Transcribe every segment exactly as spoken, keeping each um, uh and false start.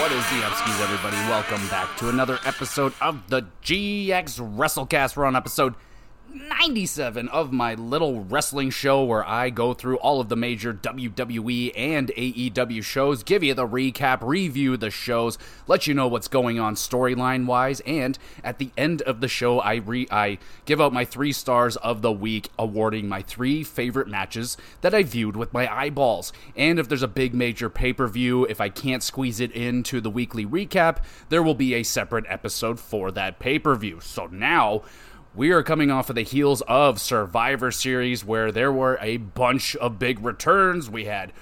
What is the upskis, everybody? Welcome back to another episode of the G X Wrestlecast. We're on episode ninety-seven of my little wrestling show where I go through all of the major W W E and A E W shows, give you the recap, review the shows, let you know what's going on storyline-wise, and at the end of the show, I re- I give out my three stars of the week, awarding my three favorite matches that I viewed with my eyeballs. And if there's a big major pay-per-view, if I can't squeeze it into the weekly recap, there will be a separate episode for that pay-per-view. So now, we are coming off of the heels of Survivor Series, where there were a bunch of big returns. We had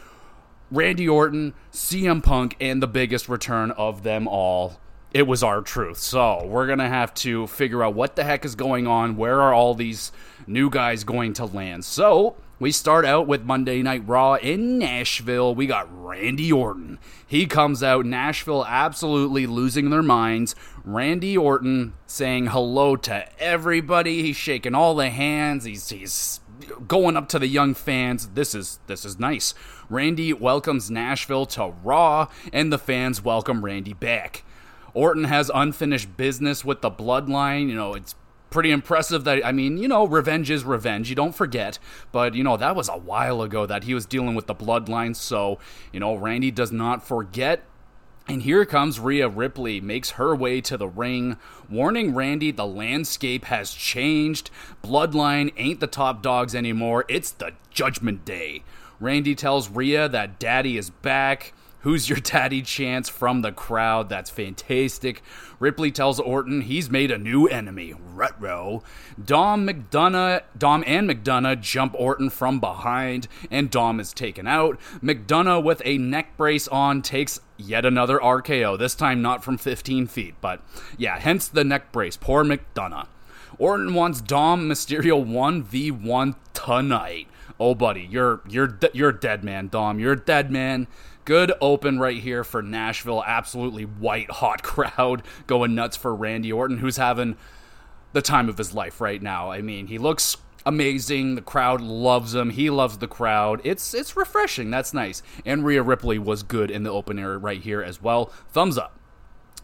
Randy Orton, C M Punk, and the biggest return of them all. It was R-Truth. So we're going to have to figure out what the heck is going on. Where are all these new guys going to land? So we start out with Monday Night Raw in Nashville. We got Randy Orton. He comes out, Nashville absolutely losing their minds. Randy Orton saying hello to everybody. He's shaking all the hands. He's he's going up to the young fans. This is this is nice. Randy welcomes Nashville to Raw, and the fans welcome Randy back. Orton has unfinished business with the Bloodline. You know, it's pretty impressive that, I mean, you know, revenge is revenge. You don't forget. But, you know, that was a while ago that he was dealing with the Bloodline. So, you know, Randy does not forget. And here comes Rhea Ripley, makes her way to the ring, warning Randy the landscape has changed. Bloodline ain't the top dogs anymore. It's the Judgment Day. Randy tells Rhea that daddy is back. Who's your daddy chants from the crowd? That's fantastic. Ripley tells Orton he's made a new enemy. Rutro. Dom McDonagh, Dom and McDonagh jump Orton from behind, and Dom is taken out. McDonagh with a neck brace on takes yet another R K O, this time not from fifteen feet, but yeah, hence the neck brace. Poor McDonagh. Orton wants Dom Mysterio one v one tonight. Oh, buddy, you're you're de- you're a dead man, Dom. You're a dead man. Good open right here for Nashville. Absolutely white-hot crowd going nuts for Randy Orton, who's having the time of his life right now. I mean, he looks amazing. The crowd loves him. He loves the crowd. It's it's refreshing. That's nice. And Rhea Ripley was good in the open air right here as well. Thumbs up.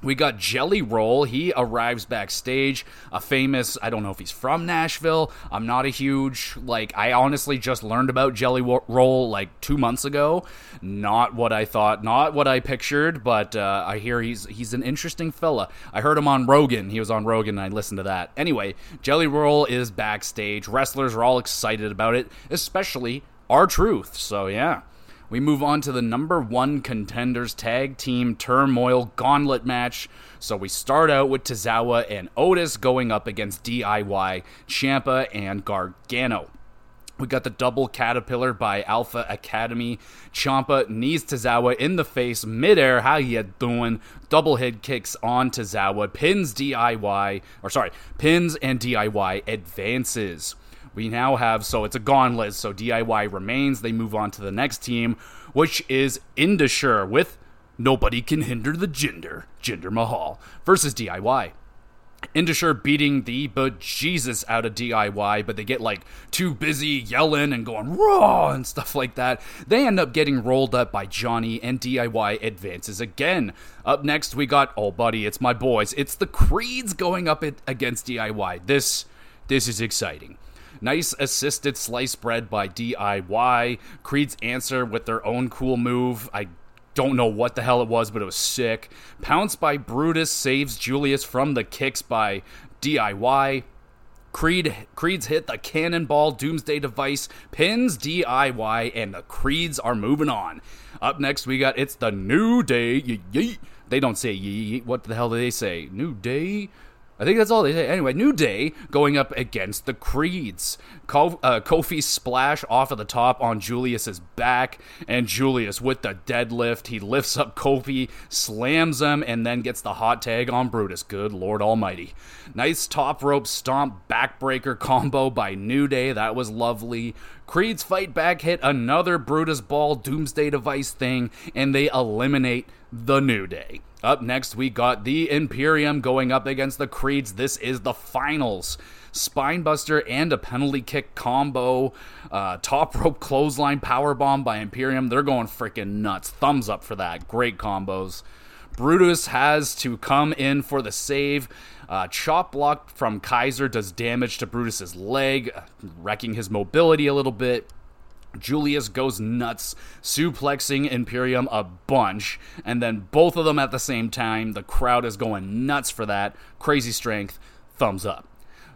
We got Jelly Roll. He arrives backstage, a famous, I don't know if he's from Nashville. I'm not a huge, like, I honestly just learned about Jelly Roll like two months ago. Not what I thought, not what I pictured, but uh, I hear he's he's an interesting fella. I heard him on Rogan. He was on Rogan, and I listened to that. Anyway, Jelly Roll is backstage. Wrestlers are all excited about it, especially R-Truth. So, yeah. We move on to the number one contenders tag team turmoil gauntlet match. So we start out with Tozawa and Otis going up against D I Y, Ciampa, and Gargano. We got the double caterpillar by Alpha Academy. Ciampa knees Tozawa in the face midair. How you doing? Double head kicks on Tozawa. Pins D I Y, or sorry, pins and D I Y advances. We now have, so it's a gauntlet, so D I Y remains. They move on to the next team, which is Indusure with Nobody Can Hinder the Jinder, Jinder Mahal, versus D I Y. Indusure beating the bejesus out of D I Y, but they get, like, too busy yelling and going raw and stuff like that. They end up getting rolled up by Johnny, and D I Y advances again. Up next, we got, oh, buddy, it's my boys. It's the Creeds going up against D I Y. This, this is exciting. Nice assisted slice bread by D I Y. Creed's answer with their own cool move. I don't know what the hell it was, but it was sick. Pounce by Brutus saves Julius from the kicks by D I Y. Creed Creed's hit the cannonball doomsday device, pins D I Y, and the Creeds are moving on. Up next, we got it's the New Day. Ye- ye. They don't say yee. What the hell do they say? New Day? I think that's all they say. Anyway, New Day going up against the Creeds. Kof- uh, Kofi splash off of the top on Julius's back, and Julius with the deadlift. He lifts up Kofi, slams him, and then gets the hot tag on Brutus. Good Lord Almighty. Nice top rope stomp backbreaker combo by New Day. That was lovely. Creeds fight back, hit another Brutus ball doomsday device thing, and they eliminate the New Day. Up next, we got the Imperium going up against the Creeds. This is the finals. Spinebuster and a penalty kick combo. Uh, top rope clothesline powerbomb by Imperium. They're going freaking nuts. Thumbs up for that. Great combos. Brutus has to come in for the save. Uh, chop block from Kaiser does damage to Brutus's leg, wrecking his mobility a little bit. Julius goes nuts, suplexing Imperium a bunch, and then both of them at the same time. The crowd is going nuts for that. Crazy strength, thumbs up.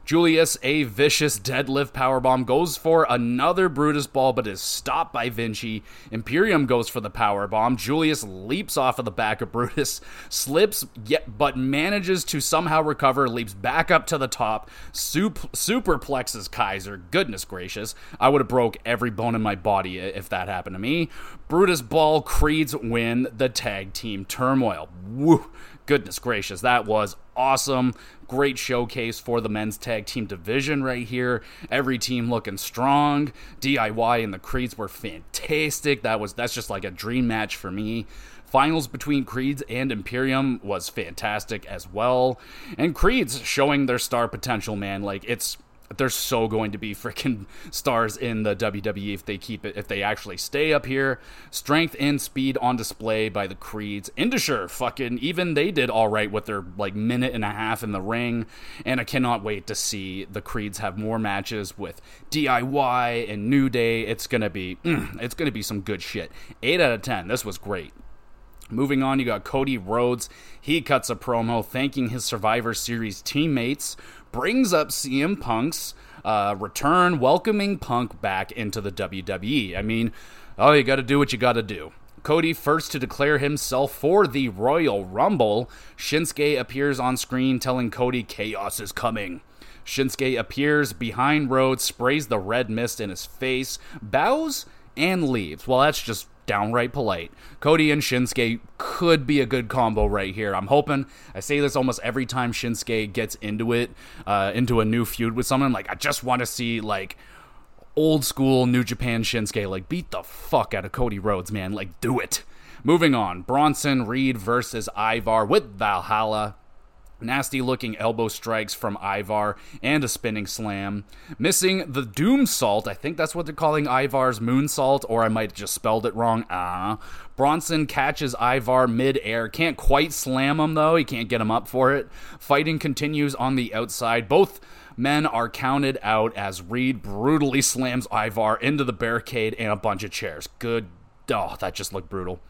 Julius, a vicious deadlift powerbomb, goes for another Brutus ball, but is stopped by Vinci. Imperium goes for the powerbomb. Julius leaps off of the back of Brutus, slips, yet but manages to somehow recover, leaps back up to the top, sup- superplexes Kaiser. Goodness gracious, I would have broke every bone in my body if that happened to me. Brutus ball, Creeds win the tag team turmoil. Woo! Goodness gracious, that was awesome. Great showcase for the men's tag team division right here. Every team looking strong. D I Y and the Creeds were fantastic. That was that's just like a dream match for me. Finals between Creeds and Imperium was fantastic as well. And Creeds showing their star potential, man. Like it's they're so going to be freaking stars in the W W E if they keep it, if they actually stay up here. Strength and speed on display by the Creeds. Indusher, fucking, even they did all right with their, like, minute and a half in the ring. And I cannot wait to see the Creeds have more matches with D I Y and New Day. It's gonna be, mm, it's gonna be some good shit. eight out of ten, this was great. Moving on, you got Cody Rhodes. He cuts a promo thanking his Survivor Series teammates, brings up C M Punk's uh, return, welcoming Punk back into the W W E. I mean, oh, you got to do what you got to do. Cody first to declare himself for the Royal Rumble. Shinsuke appears on screen telling Cody chaos is coming. Shinsuke appears behind Rhodes, sprays the red mist in his face, bows, and leaves. Well, that's just downright polite. Cody and Shinsuke could be a good combo right here. I'm hoping. I say this almost every time Shinsuke gets into it, uh, into a new feud with someone. Like, I just want to see, like, old school New Japan Shinsuke, like, beat the fuck out of Cody Rhodes, man. Like, do it. Moving on. Bronson Reed versus Ivar with Valhalla. Nasty looking elbow strikes from Ivar and a spinning slam. Missing the Doomsault. I think that's what they're calling Ivar's moonsault, or I might have just spelled it wrong. Uh, Bronson catches Ivar mid-air. Can't quite slam him, though. He can't get him up for it. Fighting continues on the outside. Both men are counted out as Reed brutally slams Ivar into the barricade and a bunch of chairs. Good. Oh, that just looked brutal.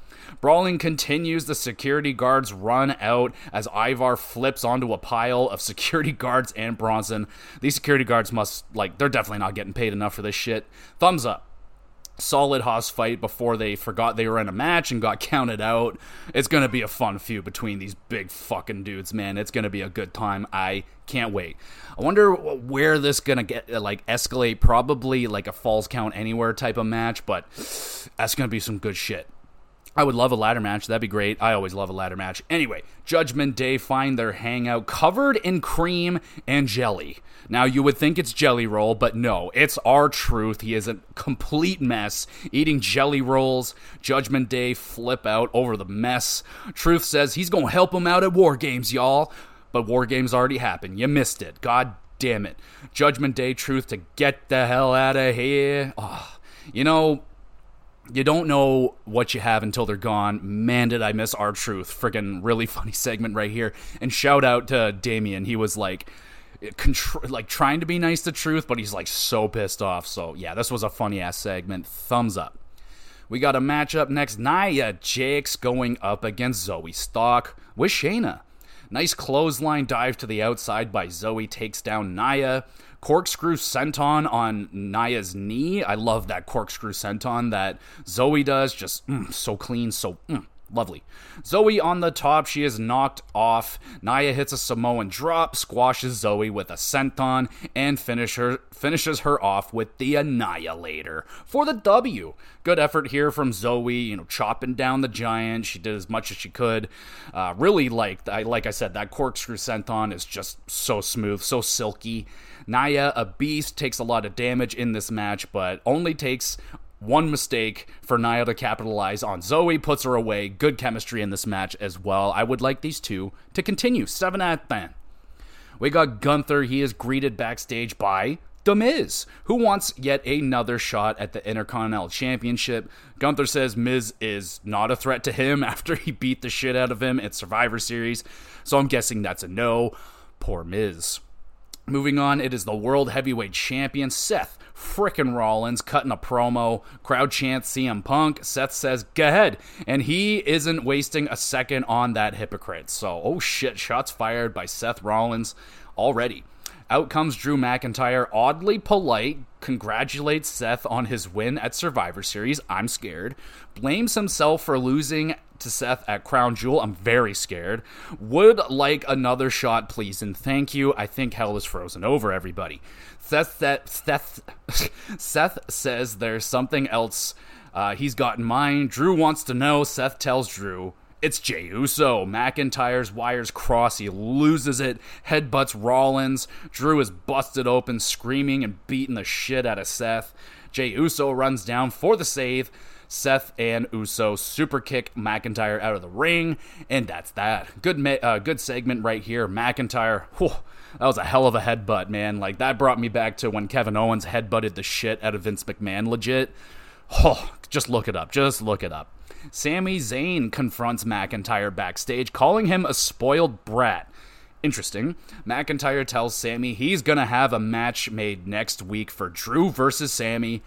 Brawling continues. The security guards run out as Ivar flips onto a pile of security guards and Bronson. These security guards must, like, they're definitely not getting paid enough for this shit. Thumbs up. Solid hoss fight before they forgot they were in a match and got counted out. It's going to be a fun feud between these big fucking dudes, man. It's going to be a good time. I can't wait. I wonder where this going to get, like, escalate. Probably like a Falls Count Anywhere type of match, but that's going to be some good shit. I would love a ladder match. That'd be great. I always love a ladder match. Anyway, Judgment Day find their hangout covered in cream and jelly. Now, you would think it's Jelly Roll, but no. It's R-Truth. He is a complete mess, eating jelly rolls. Judgment Day flip out over the mess. Truth says he's going to help him out at War Games, y'all. But War Games already happened. You missed it. God damn it. Judgment Day, Truth to get the hell out of here. Oh, you know, you don't know what you have until they're gone. Man, did I miss R-Truth. Freaking really funny segment right here. And shout out to Damien. He was like, contr- like trying to be nice to Truth, but he's like so pissed off. So yeah, this was a funny ass segment. Thumbs up. We got a matchup next. Nia Jax going up against Zoey Stock with Shayna. Nice clothesline dive to the outside by Zoey. Takes down Nia. Corkscrew senton on Nia's knee. I love that corkscrew senton that Zoey does. Just mm, so clean, so mm, lovely. Zoey on the top. She is knocked off. Nia hits a Samoan drop, squashes Zoey with a senton, and finish her, finishes her off with the Annihilator for the W. Good effort here from Zoey. You know, chopping down the giant. She did as much as she could. Uh, really, like I like I said, that corkscrew senton is just so smooth, so silky. Nia, a beast, takes a lot of damage in this match, but only takes one mistake for Nia to capitalize on. Zoey puts her away. Good chemistry in this match as well. I would like these two to continue. seven out of ten. We got Gunther. He is greeted backstage by The Miz, who wants yet another shot at the Intercontinental Championship. Gunther says Miz is not a threat to him after he beat the shit out of him at Survivor Series, so I'm guessing that's a no. Poor Miz. Moving on, it is the World Heavyweight Champion, Seth frickin' Rollins, cutting a promo. Crowd chants C M Punk. Seth says, go ahead. And he isn't wasting a second on that hypocrite. So, oh shit, shots fired by Seth Rollins already. Out comes Drew McIntyre, oddly polite, congratulates Seth on his win at Survivor Series. I'm scared. Blames himself for losing to Seth at Crown Jewel. I'm very scared. Would like another shot, please, and thank you. I think hell is frozen over everybody. Seth, Seth, Seth says there's something else uh, he's got in mind. Drew wants to know. Seth tells Drew it's Jey Uso. McIntyre's wires cross. He loses it. Headbutts Rollins. Drew is busted open, screaming and beating the shit out of Seth. Jey Uso runs down for the save. Seth and Uso super kick McIntyre out of the ring, and that's that. Good uh, good segment right here. McIntyre, whew, that was a hell of a headbutt, man. Like, that brought me back to when Kevin Owens headbutted the shit out of Vince McMahon, legit. Oh, just look it up. Just look it up. Sami Zayn confronts McIntyre backstage, calling him a spoiled brat. Interesting. McIntyre tells Sami he's going to have a match made next week for Drew versus Sami.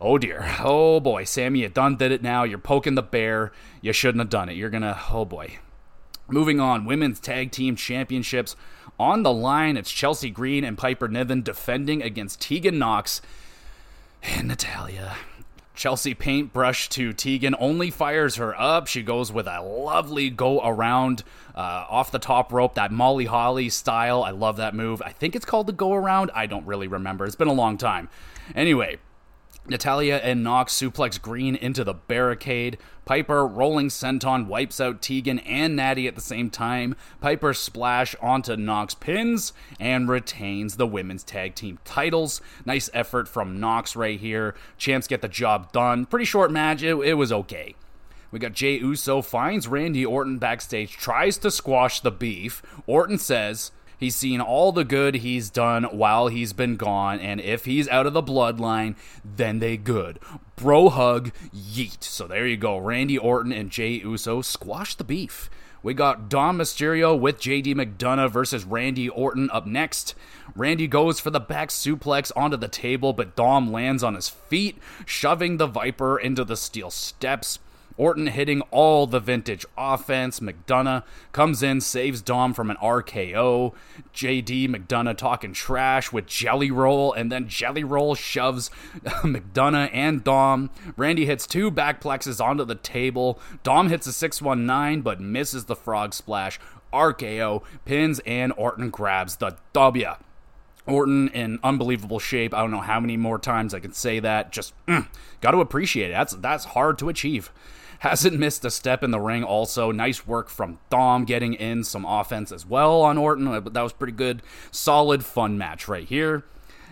Oh dear. Oh boy. Sammy, you done did it now. You're poking the bear. You shouldn't have done it. You're going to... Oh boy. Moving on. Women's Tag Team Championships. On the line, it's Chelsea Green and Piper Niven defending against Tegan Nox and Natalya. Chelsea paintbrush to Tegan only fires her up. She goes with a lovely go around uh, off the top rope, that Molly Holly style. I love that move. I think it's called the go around. I don't really remember. It's been a long time. Anyway, Natalya and Nox suplex Green into the barricade. Piper rolling senton wipes out Tegan and Natty at the same time. Piper splash onto Nox, pins and retains the women's tag team titles. Nice effort from Nox right here. Champs get the job done. Pretty short match. It, it was okay. We got Jey Uso finds Randy Orton backstage, tries to squash the beef. Orton says he's seen all the good he's done while he's been gone, and if he's out of the bloodline, then they good. Bro hug, yeet. So there you go. Randy Orton and Jey Uso squash the beef. We got Dom Mysterio with J D McDonagh versus Randy Orton up next. Randy goes for the back suplex onto the table, but Dom lands on his feet, shoving the Viper into the steel steps. Orton hitting all the vintage offense. McDonagh comes in, saves Dom from an R K O. J D McDonagh talking trash with Jelly Roll, and then Jelly Roll shoves McDonagh and Dom. Randy hits two backplexes onto the table. Dom hits a six one nine, but misses the frog splash. R K O pins, and Orton grabs the W. Orton in unbelievable shape. I don't know how many more times I can say that. Just mm, got to appreciate it. That's, that's hard to achieve. Hasn't missed a step in the ring also. Nice work from Dom getting in some offense as well on Orton. That was pretty good. Solid, fun match right here.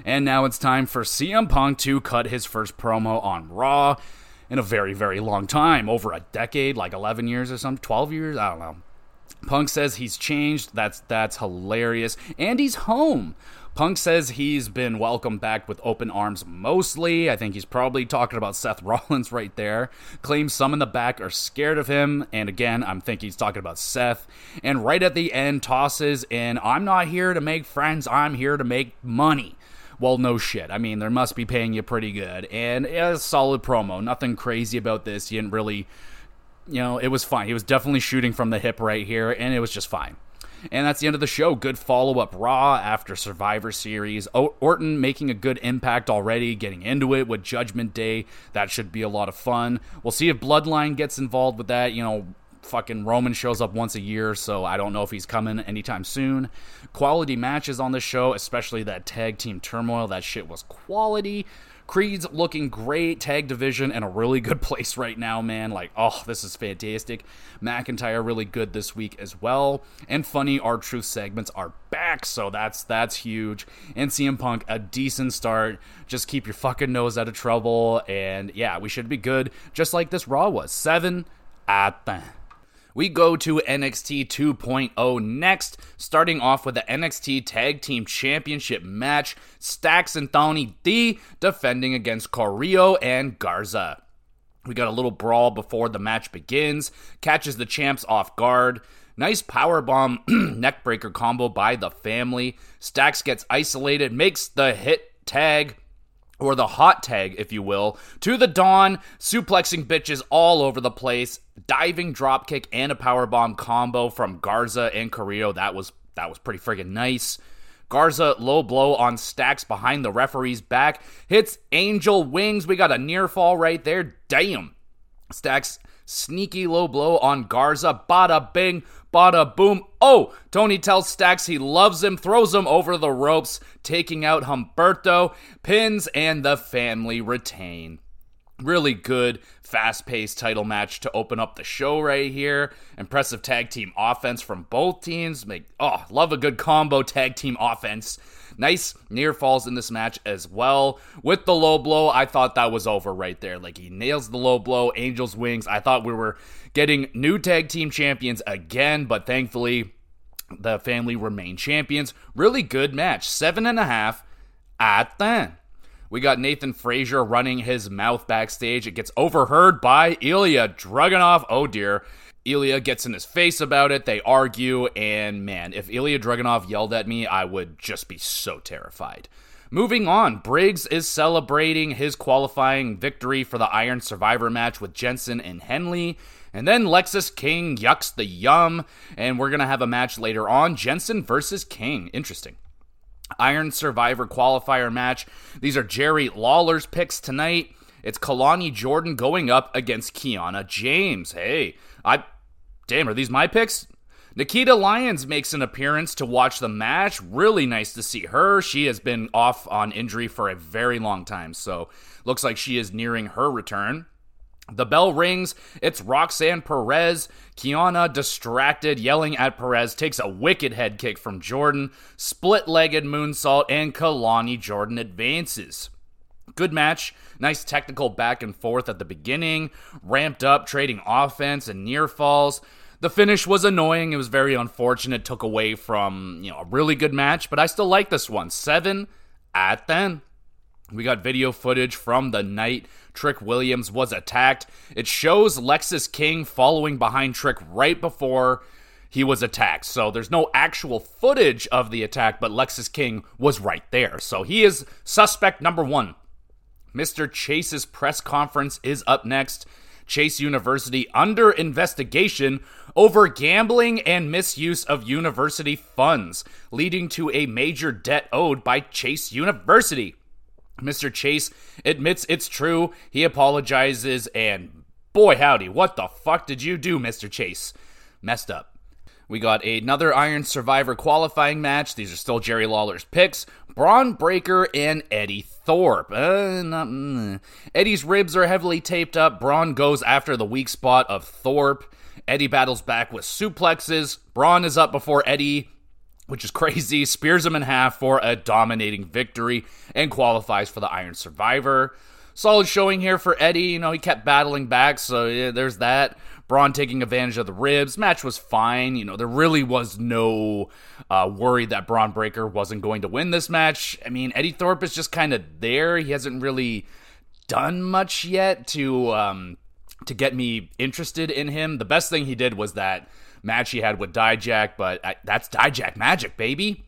And now it's time for C M Punk to cut his first promo on Raw in a very, very long time. Over a decade, like eleven years or something, twelve years, I don't know. Punk says he's changed. That's, that's hilarious. And he's home. Punk says he's been welcomed back with open arms mostly. I think he's probably talking about Seth Rollins right there. Claims some in the back are scared of him. And again, I'm thinking he's talking about Seth. And right at the end, tosses in, I'm not here to make friends. I'm here to make money. Well, no shit. I mean, they must be paying you pretty good. And a solid promo. Nothing crazy about this. He didn't really, you know, it was fine. He was definitely shooting from the hip right here. And it was just fine. And that's the end of the show. Good follow-up Raw after Survivor Series. Orton making a good impact already, getting into it with Judgment Day. That should be a lot of fun. We'll see if Bloodline gets involved with that. You know, fucking Roman shows up once a year, so I don't know if he's coming anytime soon. Quality matches on this show, especially that tag team turmoil. That shit was quality. Creed's looking great. Tag division in a really good place right now, man. Like, oh, this is fantastic. McIntyre really good this week as well. And funny R-Truth segments are back, so that's that's huge. And C M Punk, a decent start. Just keep your fucking nose out of trouble. And yeah, we should be good, just like this Raw was. Seven out of ten. We go to N X T two point oh next, starting off with the N X T Tag Team Championship match, Stax and Tony D defending against Carrillo and Garza. We got a little brawl before the match begins, catches the champs off guard. Nice powerbomb neckbreaker combo by the family. Stax gets isolated, makes the hit tag, or the hot tag, if you will, to the Dawn, suplexing bitches all over the place. Diving dropkick and a powerbomb combo from Garza and Carrillo. That was that was pretty friggin' nice. Garza low blow on Stax behind the referee's back. Hits angel wings. We got a near fall right there. Damn. Stax sneaky low blow on Garza. Bada bing. Bada boom. Oh, Tony tells Stax he loves him. Throws him over the ropes. Taking out Humberto. Pins and the family retain. Really good, fast-paced title match to open up the show right here. Impressive tag team offense from both teams. Make oh, love a good combo tag team offense. Nice near falls in this match as well. With the low blow, I thought that was over right there. Like, he nails the low blow, angel's wings. I thought we were getting new tag team champions again, but thankfully, the family remain champions. Really good match. Seven and a half at ten. We got Nathan Frazier running his mouth backstage. It gets overheard by Ilya Dragunov. Oh, dear. Ilya gets in his face about it. They argue, and man, if Ilya Dragunov yelled at me, I would just be so terrified. Moving on, Briggs is celebrating his qualifying victory for the Iron Survivor match with Jensen and Henley. And then Lexus King yucks the yum, and we're going to have a match later on. Jensen versus King. Interesting. Iron Survivor qualifier match. These are Jerry Lawler's picks tonight. It's Kalani Jordan going up against Kiana James. Hey, I damn, are these my picks? Nikita Lyons makes an appearance to watch the match. Really nice to see her. She has been off on injury for a very long time, so looks like she is nearing her return. The bell rings. It's Roxanne Perez. Kiana, distracted, yelling at Perez, takes a wicked head kick from Jordan, split-legged moonsault, and Kalani Jordan advances. Good match. Nice technical back and forth at the beginning. Ramped up, trading offense and near falls. The finish was annoying. It was very unfortunate. Took away from, you know, a really good match, but I still like this one. Seven at ten. We got video footage from the night Trick Williams was attacked. It shows Lexus King following behind Trick right before he was attacked. So there's no actual footage of the attack, but Lexus King was right there. So he is suspect number one. Mister Chase's press conference is up next. Chase University under investigation over gambling and misuse of university funds, leading to a major debt owed by Chase University. Mister Chase admits it's true. He apologizes, and boy howdy, what the fuck did you do, Mister Chase? Messed up. We got another Iron Survivor qualifying match. These are still Jerry Lawler's picks. Braun Breaker and Eddie Thorpe. Uh, not, mm. Eddie's ribs are heavily taped up. Braun goes after the weak spot of Thorpe. Eddie battles back with suplexes. Braun is up before Eddie, which is crazy, spears him in half for a dominating victory and qualifies for the Iron Survivor. Solid showing here for Eddie. You know, he kept battling back, so yeah, there's that. Braun taking advantage of the ribs. Match was fine. You know, there really was no uh, worry that Braun Breaker wasn't going to win this match. I mean, Eddie Thorpe is just kind of there. He hasn't really done much yet to um, to get me interested in him. The best thing he did was that match he had with Dijak, but I, that's Dijak magic, baby.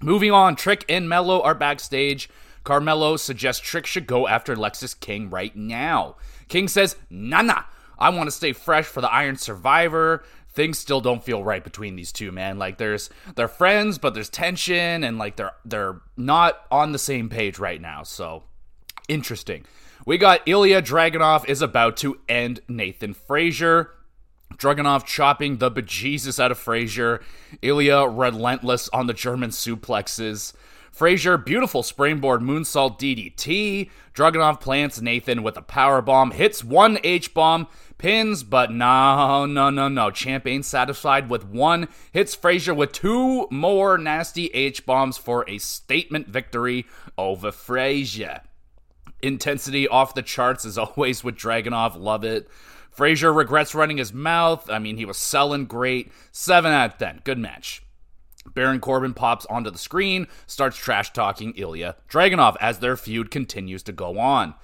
Moving on, Trick and Mello are backstage. Carmelo suggests Trick should go after Lexus King right now. King says, nah, nah, I want to stay fresh for the Iron Survivor. Things still don't feel right between these two, man. Like, there's they're friends, but there's tension, and, like, they're they're not on the same page right now, so interesting. We got Ilya Dragunov is about to end Nathan Frazier. Dragunov chopping the bejesus out of Frazier. Ilya relentless on the German suplexes. Frazier, beautiful springboard moonsault D D T. Dragunov plants Nathan with a powerbomb. Hits one H-bomb. Pins, but no, no, no, no. Champ ain't satisfied with one. Hits Frazier with two more nasty H-bombs for a statement victory over Frazier. intensity off the charts as always with Dragunov. Love it. Frazier regrets running his mouth. I mean, he was selling great. seven out of ten. Good match. Baron Corbin pops onto the screen, starts trash-talking Ilya Dragunov as their feud continues to go on.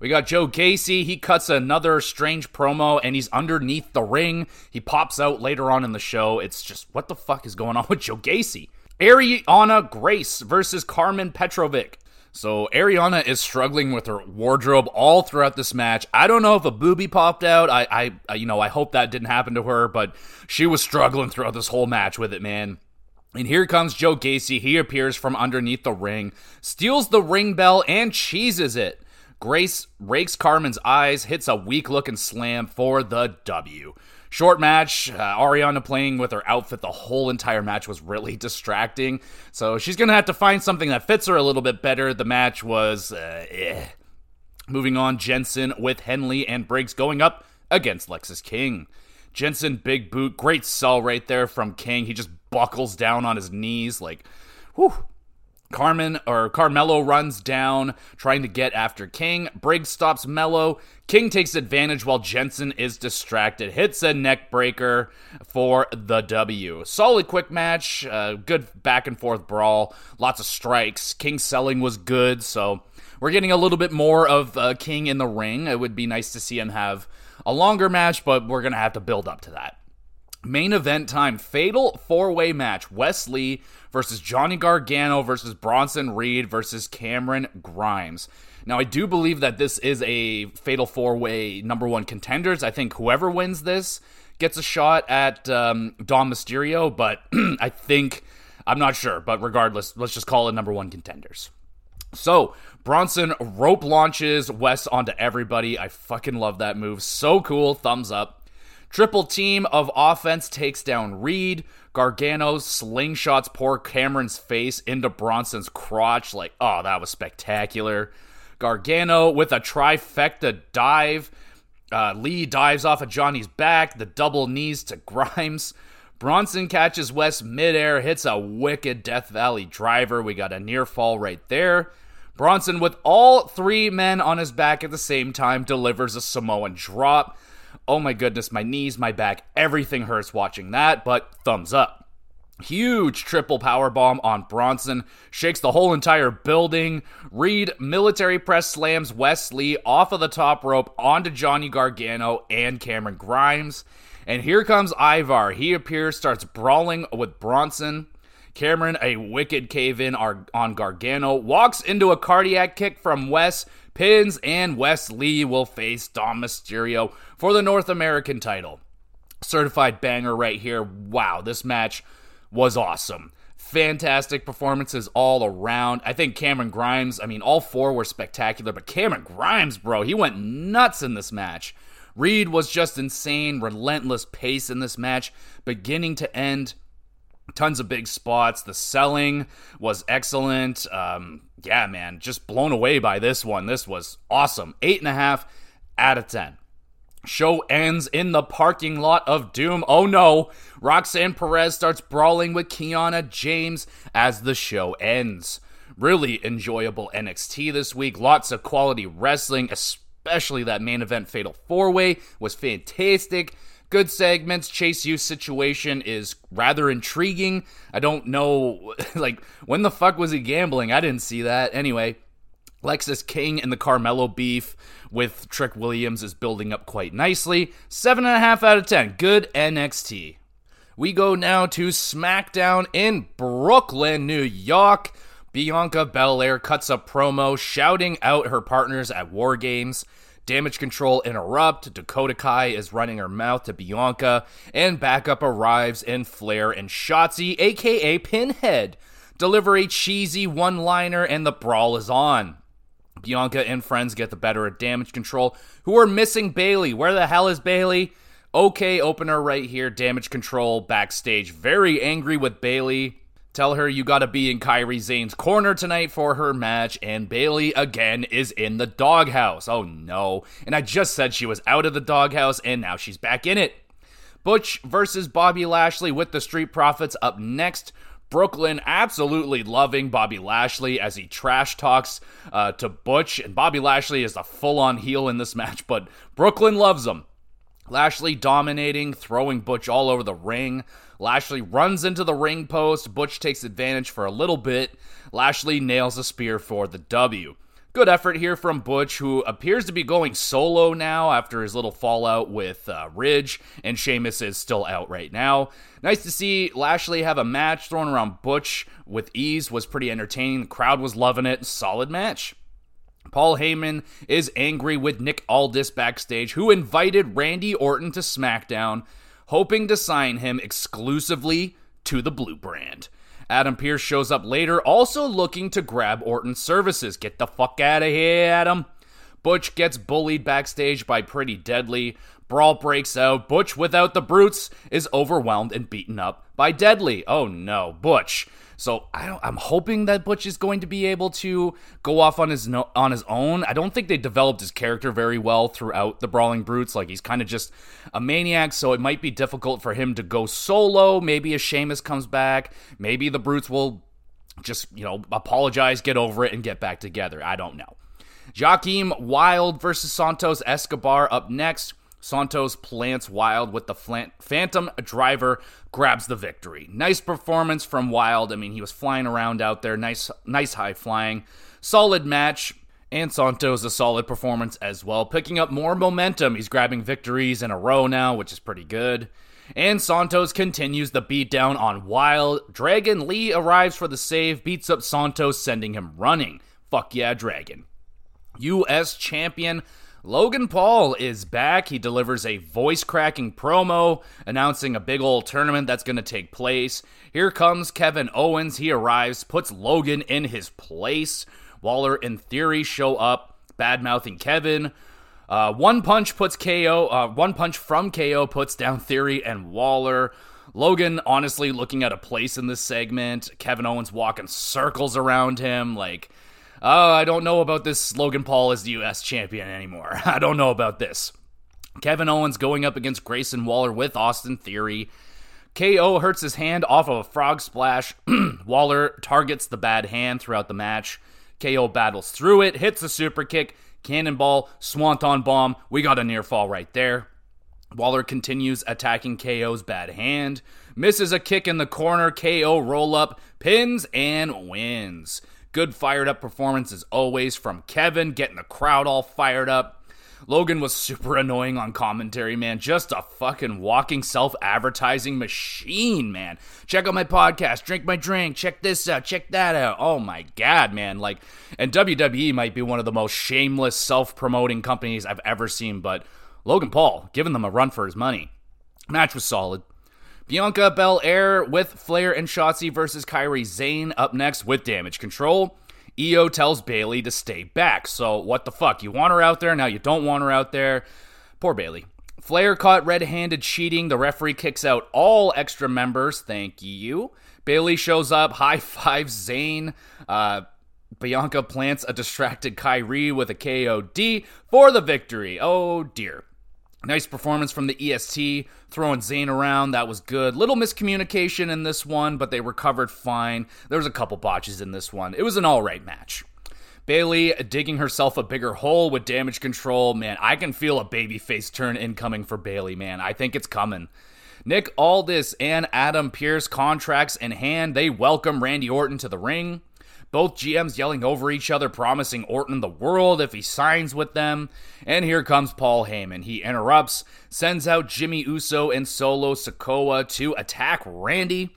We got Joe Gacy. He cuts another strange promo, and he's underneath the ring. He pops out later on in the show. It's just, what the fuck is going on with Joe Gacy? Ariana Grace versus Carmen Petrovic. So Ariana is struggling with her wardrobe all throughout this match. I don't know if a boobie popped out. I, I, you know, I hope that didn't happen to her, but she was struggling throughout this whole match with it, man. And here comes Joe Gacy. He appears from underneath the ring, steals the ring bell, and cheeses it. Grace rakes Carmen's eyes, hits a weak-looking slam for the W. Short match. uh, Ariana playing with her outfit the whole entire match was really distracting, so she's going to have to find something that fits her a little bit better. The match was, uh, eh. Moving on, Jensen with Henley and Briggs going up against Lexis King. Jensen, big boot, great sell right there from King. He just buckles down on his knees, like, whew. Carmen, or Carmelo runs down, trying to get after King. Briggs stops Mello. King takes advantage while Jensen is distracted. Hits a neck breaker for the W. Solid quick match. Uh, good back and forth brawl. Lots of strikes. King's selling was good, so we're getting a little bit more of uh, King in the ring. It would be nice to see him have a longer match, but we're going to have to build up to that. Main event time, fatal four-way match, Wesley versus Johnny Gargano versus Bronson Reed versus Cameron Grimes. Now, I do believe that this is a fatal four-way number one contenders. I think whoever wins this gets a shot at um, Dom Mysterio, but I think, I'm not sure, but regardless, let's just call it number one contenders. So, Bronson rope launches Wes onto everybody. I fucking love that move. So cool. Thumbs up. Triple team of offense takes down Reed. Gargano slingshots poor Cameron's face into Bronson's crotch. Like, oh, that was spectacular. Gargano with a trifecta dive. Uh, Lee dives off of Johnny's back. The double knees to Grimes. Bronson catches West midair. Hits a wicked Death Valley driver. We got a near fall right there. Bronson with all three men on his back at the same time delivers a Samoan drop. Oh my goodness, my knees, my back, everything hurts watching that, but thumbs up. Huge triple powerbomb on Bronson, shakes the whole entire building. Reed military press slams Wesley off of the top rope onto Johnny Gargano and Cameron Grimes. And here comes Ivar. He appears, starts brawling with Bronson. Cameron, a wicked cave-in on Gargano, walks into a cardiac kick from Wes, pins, and Wesley will face Dom Mysterio for the North American title. Certified banger right here. Wow, this match was awesome. Fantastic performances all around. I think Cameron Grimes, I mean, all four were spectacular, but Cameron Grimes, bro, he went nuts in this match. Reed was just insane, relentless pace in this match, beginning to end. Tons of big spots. The selling was excellent. Um, yeah, man, just blown away by this one. This was awesome. Eight and a half out of ten. Show ends in the parking lot of Doom. Oh no. Roxanne Perez starts brawling with Kiana James as the show ends. Really enjoyable N X T this week. Lots of quality wrestling, especially that main event fatal four-way was fantastic. Good segments. Chase U's situation is rather intriguing. I don't know, like, when the fuck was he gambling? I didn't see that. Anyway, Lexis King and the Carmelo beef with Trick Williams is building up quite nicely. seven and a half out of ten. Good N X T. We go now to SmackDown in Brooklyn, New York. Bianca Belair cuts a promo shouting out her partners at War Games. Damage Control interrupt, Dakota Kai is running her mouth to Bianca, and backup arrives in Flair and Shotzi, aka Pinhead, deliver a cheesy one-liner, and the brawl is on. Bianca and friends get the better of Damage Control, who are missing Bayley. Where the hell is Bayley? Okay, opener right here, Damage Control backstage, very angry with Bayley. Tell her you gotta be in Kairi Zane's corner tonight for her match, and Bayley again is in the doghouse. Oh no. And I just said she was out of the doghouse, and now she's back in it. Butch versus Bobby Lashley with the Street Profits up next. Brooklyn absolutely loving Bobby Lashley as he trash talks uh, to Butch, and Bobby Lashley is a full-on heel in this match, but Brooklyn loves him. Lashley dominating, throwing Butch all over the ring. Lashley runs into the ring post. Butch takes advantage for a little bit. Lashley nails a spear for the W. Good effort here from Butch, who appears to be going solo now after his little fallout with uh, Ridge, and Sheamus is still out right now. Nice to see Lashley have a match. Thrown around Butch with ease was pretty entertaining. The crowd was loving it. Solid match. Paul Heyman is angry with Nick Aldis backstage, who invited Randy Orton to SmackDown, hoping to sign him exclusively to the Blue brand. Adam Pearce shows up later, also looking to grab Orton's services. Get the fuck out of here, Adam. Butch gets bullied backstage by Pretty Deadly. Brawl breaks out. Butch, without the brutes, is overwhelmed and beaten up by Deadly. Oh no, Butch. So I don't, I'm hoping that Butch is going to be able to go off on his no, on his own. I don't think they developed his character very well throughout the Brawling Brutes. Like, he's kind of just a maniac, so it might be difficult for him to go solo. Maybe if Sheamus comes back, maybe the Brutes will just, you know, apologize, get over it, and get back together. I don't know. Joaquin Wilde versus Santos Escobar up next. Santos plants Wilde with the flan- Phantom Driver, grabs the victory. Nice performance from Wilde. I mean, he was flying around out there. Nice, nice high flying. Solid match. And Santos, a solid performance as well. Picking up more momentum. He's grabbing victories in a row now, which is pretty good. And Santos continues the beatdown on Wilde. Dragon Lee arrives for the save, beats up Santos, sending him running. Fuck yeah, Dragon. U S champion Logan Paul is back. He delivers a voice-cracking promo announcing a big old tournament that's going to take place. Here comes Kevin Owens. He arrives, puts Logan in his place. Waller and Theory show up, bad-mouthing Kevin. Uh, one punch puts K O. Uh, one punch from K O puts down Theory and Waller. Logan honestly looking at a place in this segment. Kevin Owens walking circles around him, like, oh, I don't know about this. Logan Paul is the U S champion anymore. I don't know about this. Kevin Owens going up against Grayson Waller with Austin Theory. K O hurts his hand off of a frog splash. Waller targets the bad hand throughout the match. K O battles through it, hits a super kick, cannonball, swanton bomb. We got a near fall right there. Waller continues attacking K O's bad hand. Misses a kick in the corner. K O roll up, pins, and wins. Good fired-up performance, as always, from Kevin, getting the crowd all fired up. Logan was super annoying on commentary, man. Just a fucking walking self-advertising machine, man. Check out my podcast, drink my drink, check this out, check that out. Oh, my God, man. Like, and W W E might be one of the most shameless self-promoting companies I've ever seen, but Logan Paul, giving them a run for his money. Match was solid. Bianca Belair with Flair and Shotzi versus Kairi Sane up next with Damage Control. Io tells Bayley to stay back. So what the fuck? You want her out there? Now you don't want her out there. Poor Bayley. Flair caught red-handed cheating. The referee kicks out all extra members. Thank you. Bayley shows up. High fives Sane. Uh, Bianca plants a distracted Kairi with a K O D for the victory. Oh, dear. Nice performance from the E S T, throwing Zayn around. That was good. Little miscommunication in this one, but they recovered fine. There was a couple botches in this one. It was an all right match. Bayley digging herself a bigger hole with Damage Control. Man, I can feel a babyface turn incoming for Bayley, man. I think it's coming. Nick Aldis and Adam Pearce, contracts in hand. They welcome Randy Orton to the ring. Both G Ms yelling over each other, promising Orton the world if he signs with them. And here comes Paul Heyman. He interrupts, sends out Jimmy Uso and Solo Sikoa to attack Randy.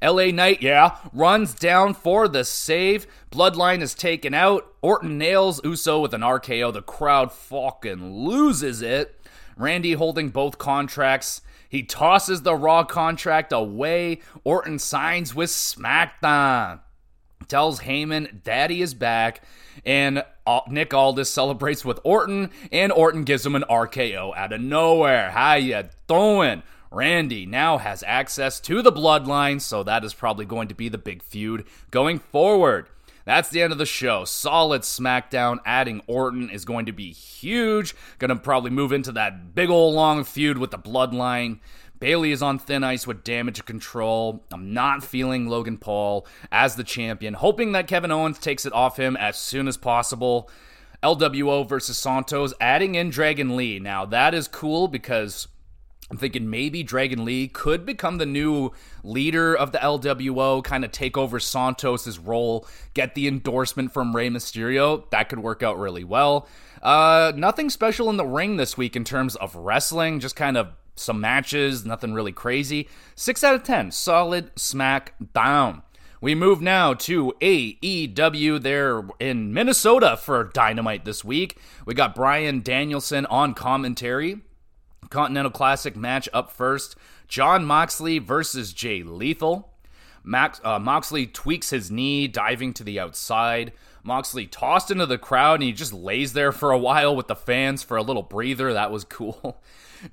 L A Knight, yeah, runs down for the save. Bloodline is taken out. Orton nails Uso with an R K O. The crowd fucking loses it. Randy holding both contracts. He tosses the Raw contract away. Orton signs with SmackDown. Tells Heyman that he is back, and Nick Aldis celebrates with Orton, and Orton gives him an R K O out of nowhere. How you doing? Randy now has access to the Bloodline, so that is probably going to be the big feud going forward. That's the end of the show. Solid SmackDown. Adding Orton is going to be huge. Going to probably move into that big old long feud with the Bloodline. Bayley is on thin ice with damage control. I'm not feeling Logan Paul as the champion, hoping that Kevin Owens takes it off him as soon as possible. L W O versus Santos, adding in Dragon Lee. Now, that is cool because I'm thinking maybe Dragon Lee could become the new leader of the L W O, kind of take over Santos' role, get the endorsement from Rey Mysterio. That could work out really well. Uh, nothing special in the ring this week in terms of wrestling, just kind of some matches, nothing really crazy. six out of ten, solid SmackDown. We move now to A E W. They're in Minnesota for Dynamite this week. We got Bryan Danielson on commentary. Continental Classic match up first. Jon Moxley versus Jay Lethal. Max, uh, Moxley tweaks his knee, diving to the outside. Moxley tossed into the crowd, and he just lays there for a while with the fans for a little breather. That was cool.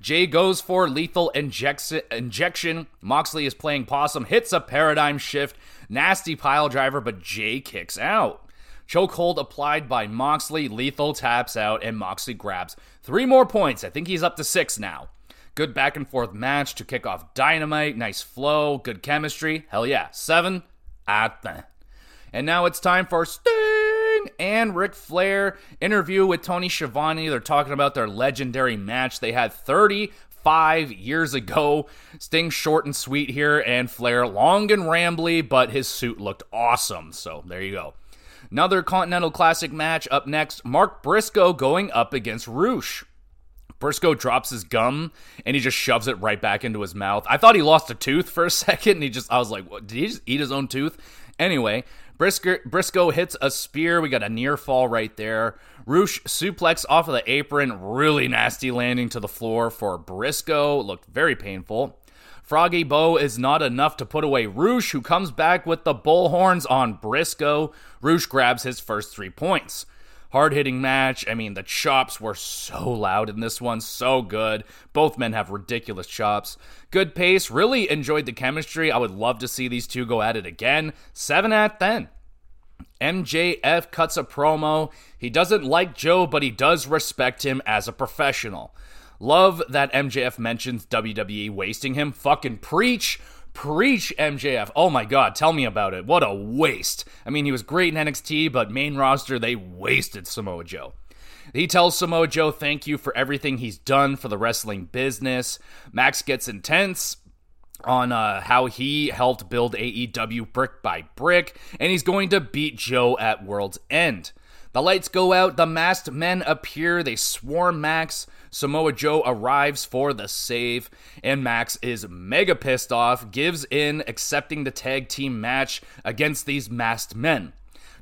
Jay goes for lethal injection. Moxley is playing possum, hits a paradigm shift. Nasty pile driver, but Jay kicks out. Chokehold applied by Moxley. Lethal taps out, and Moxley grabs three more points. I think he's up to six now. Good back and forth match to kick off Dynamite. Nice flow, good chemistry. Hell yeah. Seven at ten. And now it's time for Sting and Ric Flair interview with Tony Schiavone. They're talking about their legendary match they had thirty-five years ago. Sting short and sweet here, and Flair long and rambly, but his suit looked awesome. So there you go. Another Continental Classic match up next. Mark Briscoe going up against Rush. Briscoe drops his gum, and he just shoves it right back into his mouth. I thought he lost a tooth for a second, and he just, I was like, what, did he just eat his own tooth? Anyway, Briscoe, Briscoe hits a spear. We got a near fall right there. Rush suplex off of the apron. Really nasty landing to the floor for Briscoe. Looked very painful. Froggy Bow is not enough to put away Rush, who comes back with the bullhorns on Briscoe. Rush grabs his first three points. Hard-hitting match. I mean, the chops were so loud in this one. So good. Both men have ridiculous chops. Good pace. Really enjoyed the chemistry. I would love to see these two go at it again. seven at ten. M J F cuts a promo. He doesn't like Joe, but he does respect him as a professional. Love that M J F mentions W W E wasting him. Fucking preach. Preach, M J F. Oh my God, tell me about it. What a waste. I mean, he was great in N X T, but main roster, they wasted Samoa Joe. He tells Samoa Joe, thank you for everything he's done for the wrestling business. Max gets intense on uh, how he helped build A E W brick by brick, and he's going to beat Joe at World's End. The lights go out, the masked men appear, they swarm Max, Samoa Joe arrives for the save, and Max is mega pissed off, gives in, accepting the tag team match against these masked men.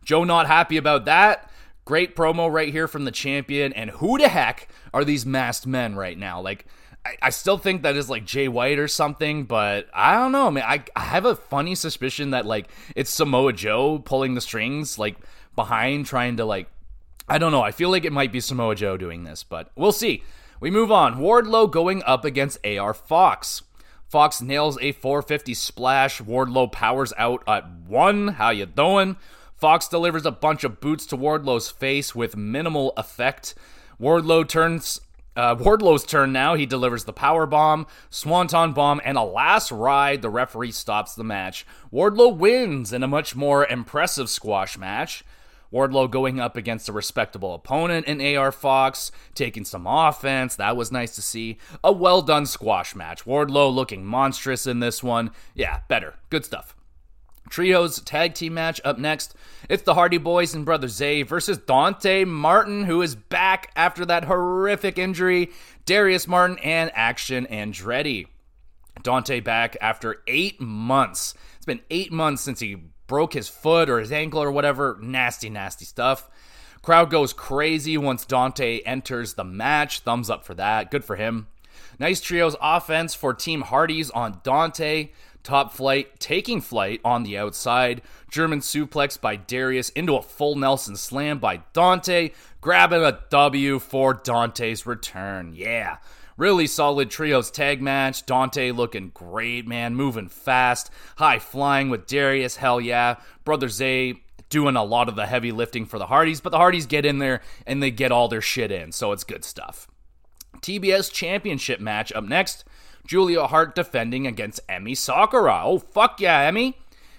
Joe not happy about that. Great promo right here from the champion, and who the heck are these masked men right now? Like, I, I still think that is like Jay White or something, but I don't know, man. I, I have a funny suspicion that like it's Samoa Joe pulling the strings, like, behind, trying to like, I don't know, I feel like it might be Samoa Joe doing this, but we'll see. We move on. Wardlow going up against A R Fox. Fox nails a four fifty splash. Wardlow powers out at one. How you doing? Fox delivers a bunch of boots to Wardlow's face with minimal effect. Wardlow turns, uh, Wardlow's turn now. He delivers the power bomb, Swanton bomb, and a last ride. The referee stops the match. Wardlow wins in a much more impressive squash match. Wardlow going up against a respectable opponent in A R Fox, taking some offense. That was nice to see. A well-done squash match. Wardlow looking monstrous in this one. Yeah, better. Good stuff. Trios tag team match up next. It's the Hardy Boys and Brother Zay versus Dante Martin, who is back after that horrific injury. Darius Martin and Action Andretti. Dante back after eight months. It's been eight months since he broke his foot or his ankle or whatever. Nasty, nasty stuff. Crowd goes crazy once Dante enters the match. Thumbs up for that. Good for him. Nice trios offense for Team Hardy's on Dante. Top flight taking flight on the outside. German suplex by Darius into a full Nelson slam by Dante. Grabbing a W for Dante's return. Yeah. Really solid trios tag match. Dante looking great, man. Moving fast. High flying with Darius. Hell yeah. Brother Zay doing a lot of the heavy lifting for the Hardys, but the Hardys get in there and they get all their shit in, so it's good stuff. T B S Championship match up next. Julia Hart defending against Emi Sakura. Oh, fuck yeah, Emi.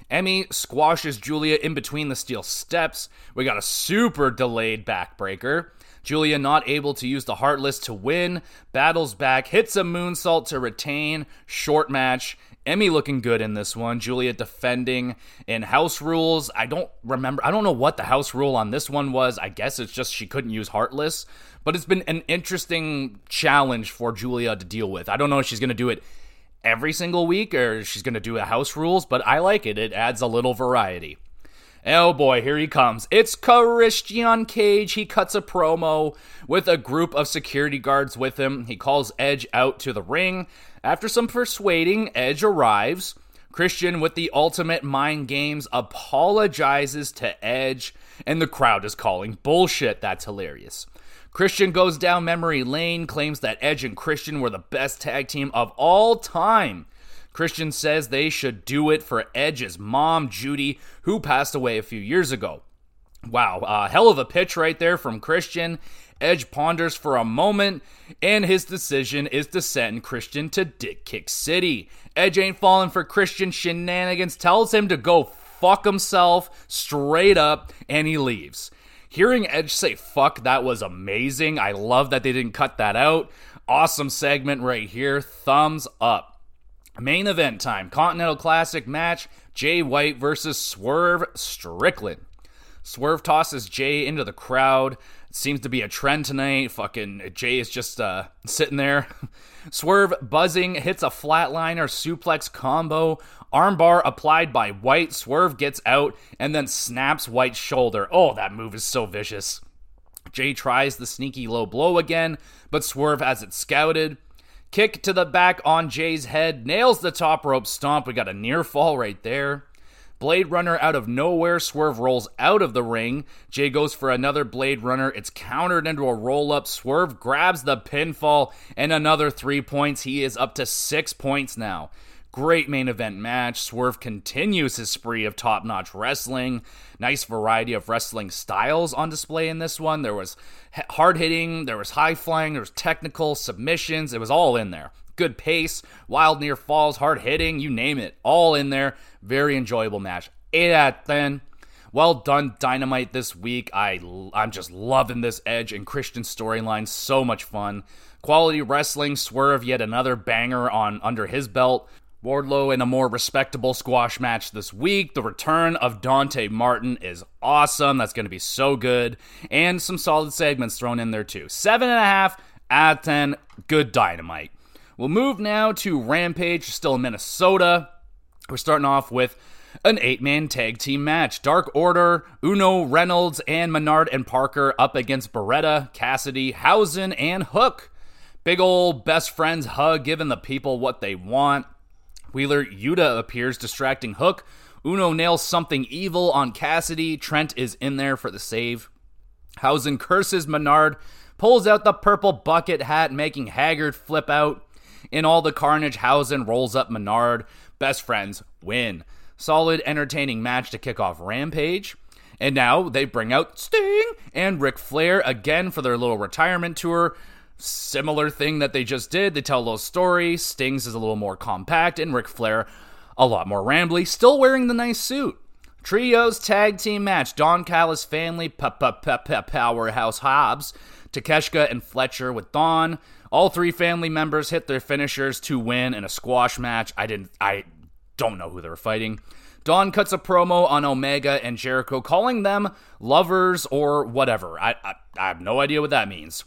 Emi squashes Julia in between the steel steps. We got a super delayed backbreaker. Julia not able to use the Heartless to win. Battles back. Hits a moonsault to retain. Short match. Emi looking good in this one. Julia defending in house rules. I don't remember. I don't know what the house rule on this one was. I guess it's just she couldn't use Heartless. But it's been an interesting challenge for Julia to deal with. I don't know if she's going to do it every single week or she's going to do a house rules. But I like it. It adds a little variety. Oh boy, here he comes. It's Christian Cage. He cuts a promo with a group of security guards with him. He calls Edge out to the ring. After some persuading, Edge arrives. Christian, with the ultimate mind games, apologizes to Edge, and the crowd is calling bullshit. That's hilarious. Christian goes down memory lane, claims that Edge and Christian were the best tag team of all time. Christian says they should do it for Edge's mom, Judy, who passed away a few years ago. Wow, uh, hell of a pitch right there from Christian. Edge ponders for a moment, and his decision is to send Christian to Dick Kick City. Edge ain't falling for Christian shenanigans, tells him to go fuck himself straight up, and he leaves. Hearing Edge say fuck, that was amazing. I love that they didn't cut that out. Awesome segment right here. Thumbs up. Main event time, Continental Classic match, Jay White versus Swerve Strickland. Swerve tosses Jay into the crowd. It seems to be a trend tonight. Fucking Jay is just uh, sitting there. Swerve buzzing, hits a flatliner, suplex combo. Armbar applied by White. Swerve gets out and then snaps White's shoulder. Oh, that move is so vicious. Jay tries the sneaky low blow again, but Swerve has it scouted. Kick to the back on Jay's head. Nails the top rope stomp. We got a near fall right there. Blade Runner out of nowhere. Swerve rolls out of the ring. Jay goes for another Blade Runner. It's countered into a roll-up. Swerve grabs the pinfall and another three points. He is up to six points now. Great main event match. Swerve continues his spree of top-notch wrestling. Nice variety of wrestling styles on display in this one. There was hard hitting, there was high flying, there was technical submissions. It was all in there. Good pace, wild near falls, hard hitting, you name it. All in there. Very enjoyable match. eight out of ten. Well done, Dynamite, this week. I, I'm just loving this Edge and Christian storyline. So much fun. Quality wrestling. Swerve, yet another banger on under his belt. Wardlow in a more respectable squash match this week. The return of Dante Martin is awesome. That's going to be so good. And some solid segments thrown in there too. seven point five out of ten. Good Dynamite. We'll move now to Rampage, still in Minnesota. We're starting off with an eight-man tag team match. Dark Order, Uno, Reynolds, and Menard and Parker up against Beretta, Cassidy, Hausen, and Hook. Big old best friends hug, giving the people what they want. Wheeler Yuta appears, distracting Hook. Uno nails something evil on Cassidy. Trent is in there for the save. Hausen curses Menard, pulls out the purple bucket hat, making Haggard flip out. In all the carnage, Hausen rolls up Menard. Best friends win. Solid, entertaining match to kick off Rampage. And now they bring out Sting and Ric Flair again for their little retirement tour. Similar thing that they just did. They tell a little story. Sting's is a little more compact, and Ric Flair a lot more rambly, still wearing the nice suit. Trios tag team match. Don Callis family, Powerhouse Hobbs, Takeshka, and Fletcher with Don. All three family members hit their finishers to win in a squash match. I didn't. I don't know who they were fighting. Don cuts a promo on Omega and Jericho, calling them lovers or whatever. I I, I have no idea what that means.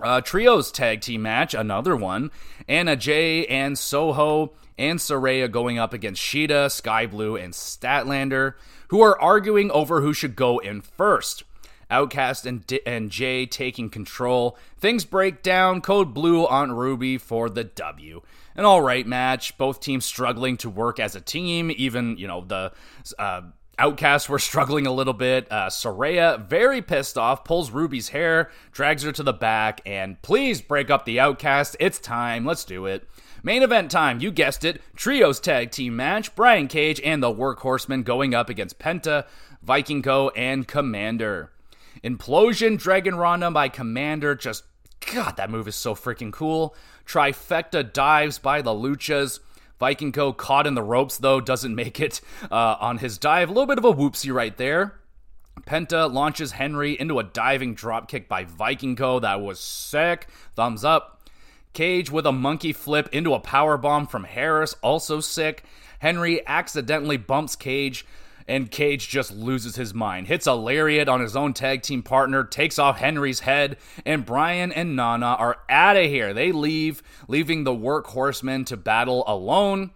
Uh, trios tag team match, another one. Anna Jay and Soho and Saraya going up against Shida, Sky Blue, and Statlander, who are arguing over who should go in first. Outcast and, D- and Jay taking control. Things break down. Code Blue on Ruby for the W. An alright match. Both teams struggling to work as a team. Even, you know, the uh, Outcasts were struggling a little bit. Uh, Saraya, very pissed off, pulls Ruby's hair, drags her to the back, and please break up the Outcasts. It's time. Let's do it. Main event time. You guessed it. Trios tag team match. Brian Cage and the Workhorsemen going up against Penta, Viking Co., and Commander. Implosion, Dragon Ronda by Commander. Just God, that move is so freaking cool. Trifecta dives by the Luchas. Viking Co. caught in the ropes, though, doesn't make it uh, on his dive. A little bit of a whoopsie right there. Penta launches Henry into a diving dropkick by Viking Co. That was sick. Thumbs up. Cage with a monkey flip into a powerbomb from Harris. Also sick. Henry accidentally bumps Cage, and Cage just loses his mind. Hits a lariat on his own tag team partner, takes off Henry's head, and Brian and Nana are out of here. They leave, leaving the workhorsemen to battle alone.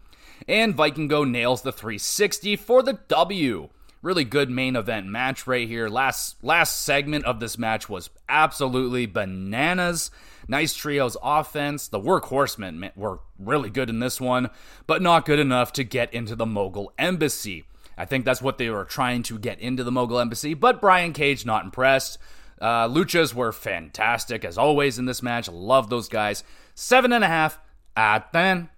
And Vikingo nails the three sixty for the W. Really good main event match right here. Last last segment of this match was absolutely bananas. Nice trio's offense. The workhorsemen were really good in this one, but not good enough to get into the Mogul Embassy. I think that's what they were trying to get into the Mogul Embassy, but Brian Cage not impressed. Uh, Luchas were fantastic, as always, in this match. Love those guys. Seven and a half at ten.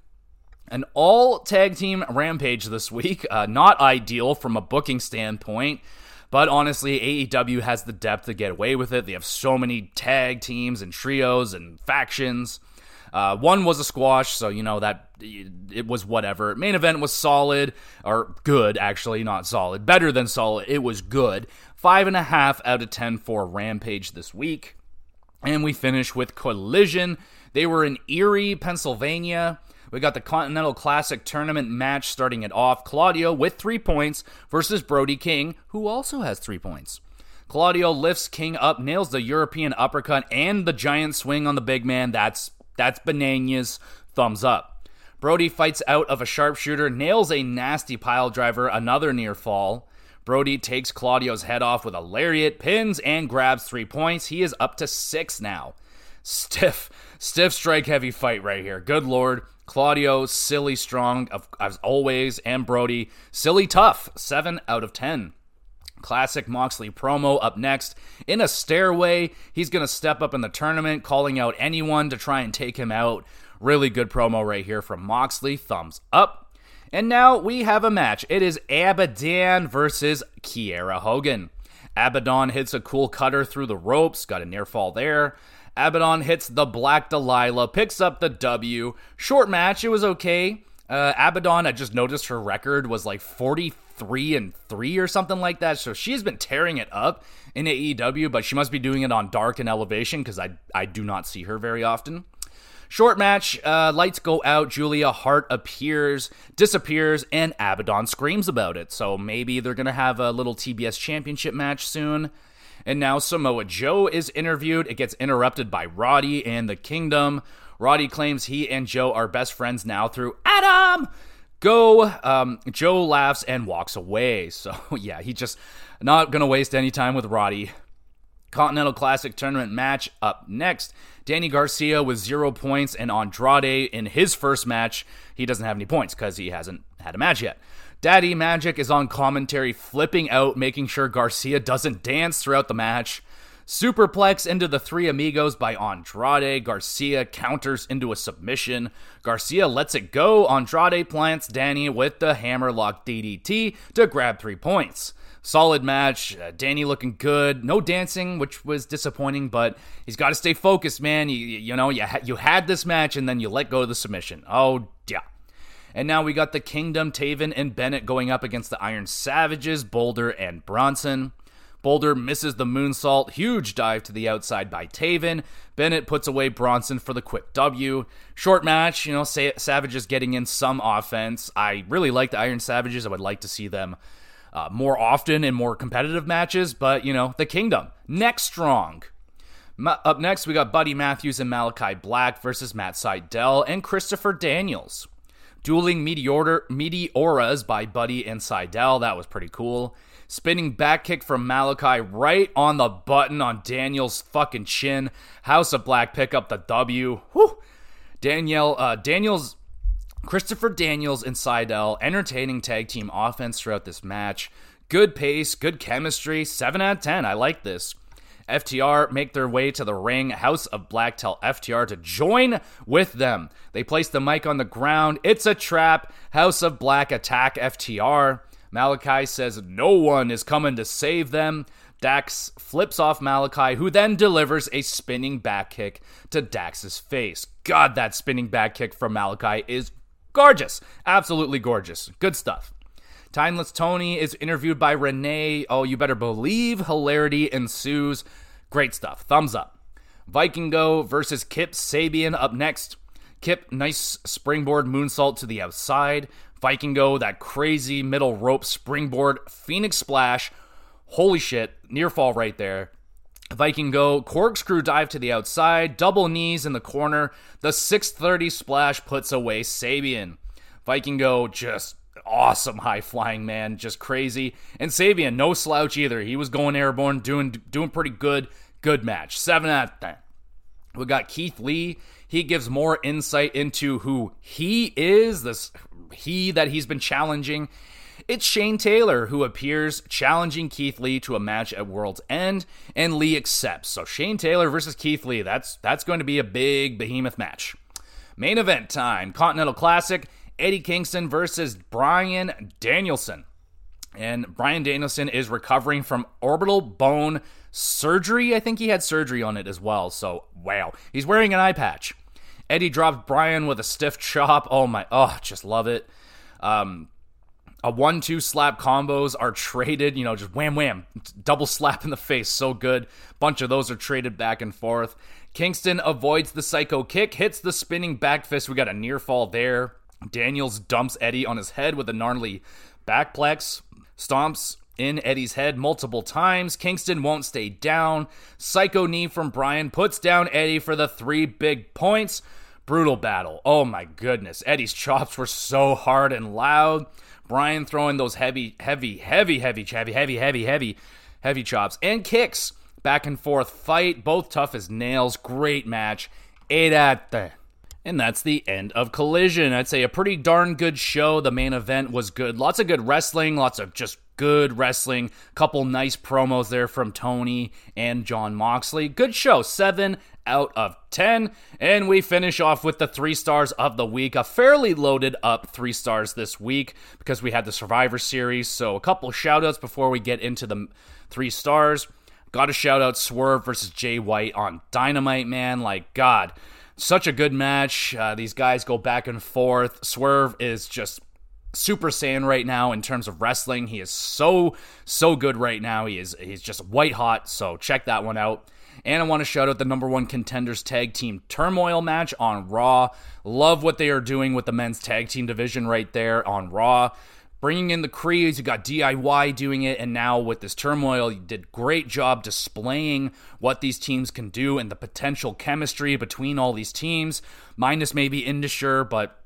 An all-tag team Rampage this week. Uh, not ideal from a booking standpoint, but honestly, A E W has the depth to get away with it. They have so many tag teams and trios and factions. Uh, one was a squash, so, you know, that it was whatever. Main event was solid, or good, actually, not solid. Better than solid, it was good. Five and a half out of ten for Rampage this week. And we finish with Collision. They were in Erie, Pennsylvania. We got the Continental Classic Tournament match starting it off. Claudio with three points versus Brody King, who also has three points. Claudio lifts King up, nails the European uppercut and the giant swing on the big man. That's That's bananas. Thumbs up. Brody fights out of a sharpshooter, nails a nasty pile driver, another near fall. Brody takes Claudio's head off with a lariat, pins, and grabs three points. He is up to six now. Stiff. Stiff strike heavy fight right here. Good lord. Claudio, silly strong, as always, and Brody, silly tough. Seven out of ten. Classic Moxley promo up next. In a stairway, he's going to step up in the tournament, calling out anyone to try and take him out. Really good promo right here from Moxley. Thumbs up. And now we have a match. It is Abaddon versus Kiera Hogan. Abaddon hits a cool cutter through the ropes. Got a near fall there. Abaddon hits the Black Delilah, picks up the W. Short match. It was okay. Uh, Abaddon, I just noticed her record was like forty-three and three or something like that. So she's been tearing it up in A E W, but she must be doing it on Dark and Elevation because I, I do not see her very often. Short match, uh, lights go out, Julia Hart appears, disappears, and Abaddon screams about it. So maybe they're going to have a little T B S championship match soon. And now Samoa Joe is interviewed. It gets interrupted by Roddy and the Kingdom. Roddy claims he and Joe are best friends now through Adam. Go. Um, Joe laughs and walks away. So, yeah, he just not going to waste any time with Roddy. Continental Classic Tournament match up next. Danny Garcia with zero points, and Andrade in his first match, he doesn't have any points because he hasn't had a match yet. Daddy Magic is on commentary, flipping out, making sure Garcia doesn't dance throughout the match. Superplex into the Three Amigos by Andrade. Garcia counters into a submission. Garcia lets it go. Andrade plants Danny with the hammerlock D D T to grab three points. Solid match. Uh, Danny looking good. No dancing, which was disappointing, but he's got to stay focused, man. You, you know, you, ha- you had this match, and then you let go of the submission. Oh, yeah. And now we got the Kingdom, Taven, and Bennett going up against the Iron Savages, Boulder, and Bronson. Boulder misses the moonsault. Huge dive to the outside by Taven. Bennett puts away Bronson for the quick W. Short match, you know, Savages getting in some offense. I really like the Iron Savages. I would like to see them uh, more often in more competitive matches. But, you know, the Kingdom, neck strong. Up next, we got Buddy Matthews and Malachi Black versus Matt Sydal and Christopher Daniels. Dueling meteor- Meteoras by Buddy and Sydal. That was pretty cool. Spinning back kick from Malachi right on the button on Daniel's fucking chin. House of Black pick up the W. Whew. Daniel, uh, Daniels, Christopher Daniels and Sydal, entertaining tag team offense throughout this match. Good pace, good chemistry. seven out of ten. I like this. F T R make their way to the ring. House of Black tell F T R to join with them. They place the mic on the ground. It's a trap. House of Black attack F T R. Malachi says no one is coming to save them. Dax flips off Malachi, who then delivers a spinning back kick to Dax's face. God, that spinning back kick from Malachi is gorgeous. Absolutely gorgeous. Good stuff. Timeless Tony is interviewed by Renee. Oh, you better believe hilarity ensues. Great stuff. Thumbs up. Vikingo versus Kip Sabian up next. Kip, nice springboard moonsault to the outside. Vikingo, that crazy middle rope springboard Phoenix Splash. Holy shit, near fall right there. Vikingo, corkscrew dive to the outside, double knees in the corner. The six thirty splash puts away Sabian. Vikingo, just awesome high flying, man, just crazy. And Sabian, no slouch either. He was going airborne, doing doing pretty good. Good match, seven out of ten. We got Keith Lee. He gives more insight into who he is, this he that he's been challenging. It's Shane Taylor who appears challenging Keith Lee to a match at World's End, and Lee accepts. So Shane Taylor versus Keith Lee, that's that's going to be a big behemoth match. Main event time, Continental Classic, Eddie Kingston versus Bryan Danielson. And Bryan Danielson is recovering from orbital bone surgery. I think he had surgery on it as well, so wow. He's wearing an eye patch. Eddie dropped Bryan with a stiff chop. Oh my, oh, just love it. Um, a one two slap combos are traded, you know, just wham, wham. Double slap in the face, so good. Bunch of those are traded back and forth. Kingston avoids the psycho kick, hits the spinning back fist. We got a near fall there. Daniels dumps Eddie on his head with a gnarly backplex. Stomps in Eddie's head multiple times. Kingston won't stay down. Psycho knee from Bryan puts down Eddie for the three big points. Brutal battle. Oh my goodness. Eddie's chops were so hard and loud. Bryan throwing those heavy, heavy, heavy, heavy, heavy, heavy, heavy, heavy, heavy chops and kicks. Back and forth fight. Both tough as nails. Great match. Eight at the... And that's the end of Collision. I'd say a pretty darn good show. The main event was good. Lots of good wrestling. Lots of just good wrestling. Couple nice promos there from Tony and Jon Moxley. Good show. seven out of ten. And we finish off with the three stars of the week. A fairly loaded up three stars this week because we had the Survivor Series. So a couple shout outs before we get into the three stars. Got to shout out Swerve versus Jay White on Dynamite, man. Like, God. Such a good match. Uh, these guys go back and forth. Swerve is just super saiyan right now in terms of wrestling. He is so, so good right now. He is he's just white hot, so check that one out. And I want to shout out the number one contenders tag team turmoil match on Raw. Love what they are doing with the men's tag team division right there on Raw. Bringing in the Creeds, you got D I Y doing it, and now with this turmoil, you did a great job displaying what these teams can do and the potential chemistry between all these teams, minus maybe Indusher, but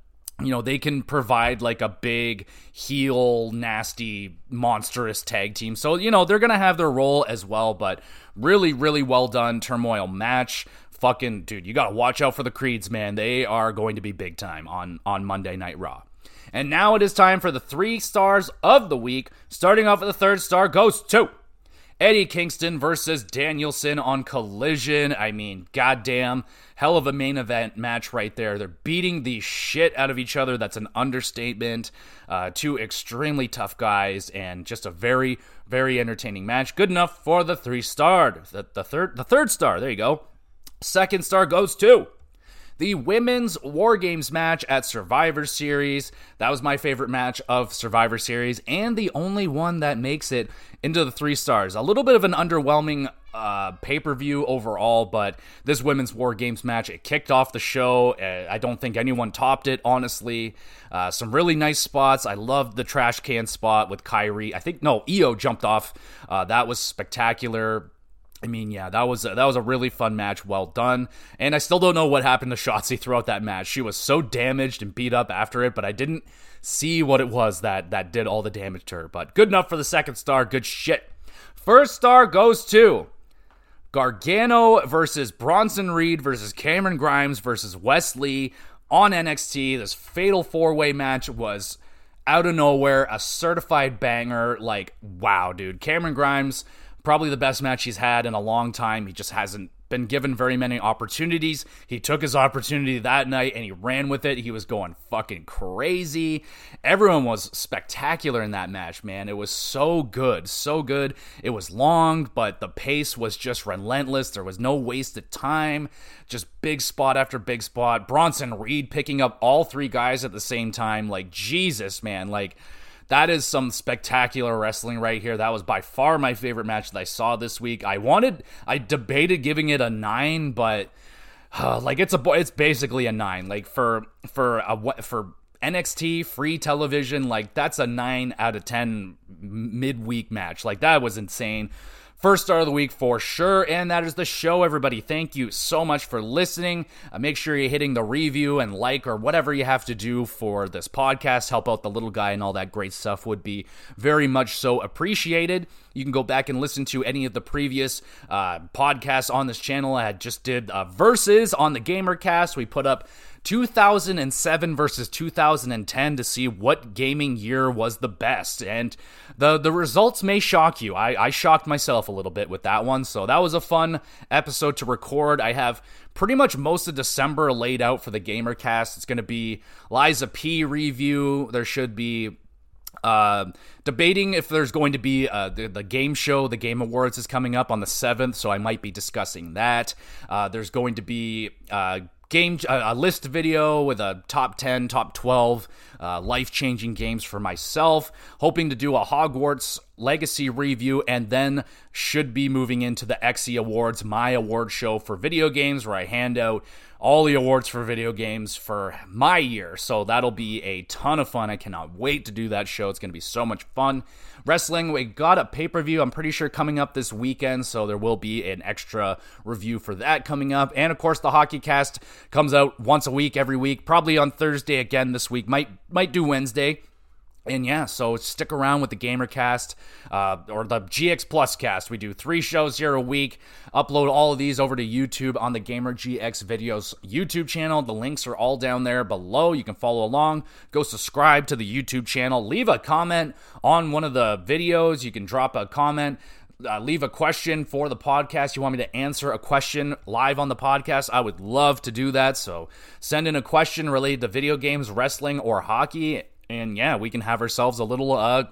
you know they can provide like a big heel, nasty, monstrous tag team. So you know they're gonna have their role as well, but really, really well done turmoil match. Fucking dude, you gotta watch out for the Creeds, man. They are going to be big time on on Monday Night Raw. And now it is time for the three stars of the week. Starting off with the third star goes to Eddie Kingston versus Danielson on Collision. I mean, goddamn, hell of a main event match right there. They're beating the shit out of each other. That's an understatement. Uh, two extremely tough guys and just a very, very entertaining match. Good enough for the three star. The, the third, the third star. There you go. Second star goes to the women's War Games match at Survivor Series. That was my favorite match of Survivor Series and the only one that makes it into the three stars. A little bit of an underwhelming uh, pay-per-view overall, but this women's War Games match, it kicked off the show. I don't think anyone topped it, honestly. Uh, some really nice spots. I loved the trash can spot with Kyrie. I think, no, Io jumped off. Uh, that was spectacular. I mean, yeah, that was a, that was a really fun match. Well done. And I still don't know what happened to Shotzi throughout that match. She was so damaged and beat up after it, but I didn't see what it was that that did all the damage to her. But good enough for the second star. Good shit. First star goes to Gargano versus Bronson Reed versus Cameron Grimes versus Wesley on N X T. This fatal four-way match was out of nowhere, a certified banger. Like, wow, dude. Cameron Grimes, probably the best match he's had in a long time. He just hasn't been given very many opportunities. He took his opportunity that night and he ran with it. He was going fucking crazy. Everyone was spectacular in that match, man. It was so good, so good. It was long, but the pace was just relentless. There was no wasted time. Just big spot after big spot. Bronson Reed picking up all three guys at the same time. Like, Jesus, man. Like, that is some spectacular wrestling right here. That was by far my favorite match that I saw this week. I wanted, I debated giving it a nine, but uh, like it's a, it's basically a nine. Like for for a, for N X T free television, like that's a nine out of ten midweek match. Like that was insane. First start of the week for sure, and that is the show, everybody. Thank you so much for listening. Uh, make sure you're hitting the review and like or whatever you have to do for this podcast. Help out the little guy and all that great stuff would be very much so appreciated. You can go back and listen to any of the previous uh, podcasts on this channel. I just did uh, Versus on the GamerCast. We put up two thousand seven versus two thousand ten to see what gaming year was the best, and the the results may shock you. I, I shocked myself a little bit with that one, so that was a fun episode to record. I have pretty much most of December laid out for the GamerCast. It's going to be Liza P review. There should be Uh, debating if there's going to be uh, the, the game show. The Game Awards is coming up on the seventh, so I might be discussing that. Uh, there's going to be uh, game uh, a list video with a top ten, top twelve uh, life-changing games for myself. Hoping to do a Hogwarts Legacy review, and then should be moving into the X E Awards, my award show for video games, where I hand out all the awards for video games for my year. So that'll be a ton of fun. I cannot wait to do that show. It's going to be so much fun. Wrestling, we got a pay-per-view, I'm pretty sure, coming up this weekend. So there will be an extra review for that coming up. And, of course, the Hockey Cast comes out once a week, every week, probably on Thursday again this week. Might, might do Wednesday. And yeah, so stick around with the GamerCast uh, or the G X Plus Cast. We do three shows here a week. Upload all of these over to YouTube on the Gamer G X Videos YouTube channel. The links are all down there below. You can follow along. Go subscribe to the YouTube channel. Leave a comment on one of the videos. You can drop a comment. Uh, leave a question for the podcast. You want me to answer a question live on the podcast? I would love to do that. So send in a question related to video games, wrestling, or hockey. And yeah, we can have ourselves a little uh,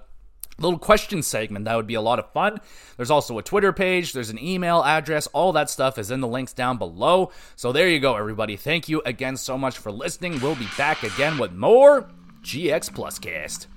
little question segment. That would be a lot of fun. There's also a Twitter page. There's an email address. All that stuff is in the links down below. So there you go, everybody. Thank you again so much for listening. We'll be back again with more G X Plus Cast.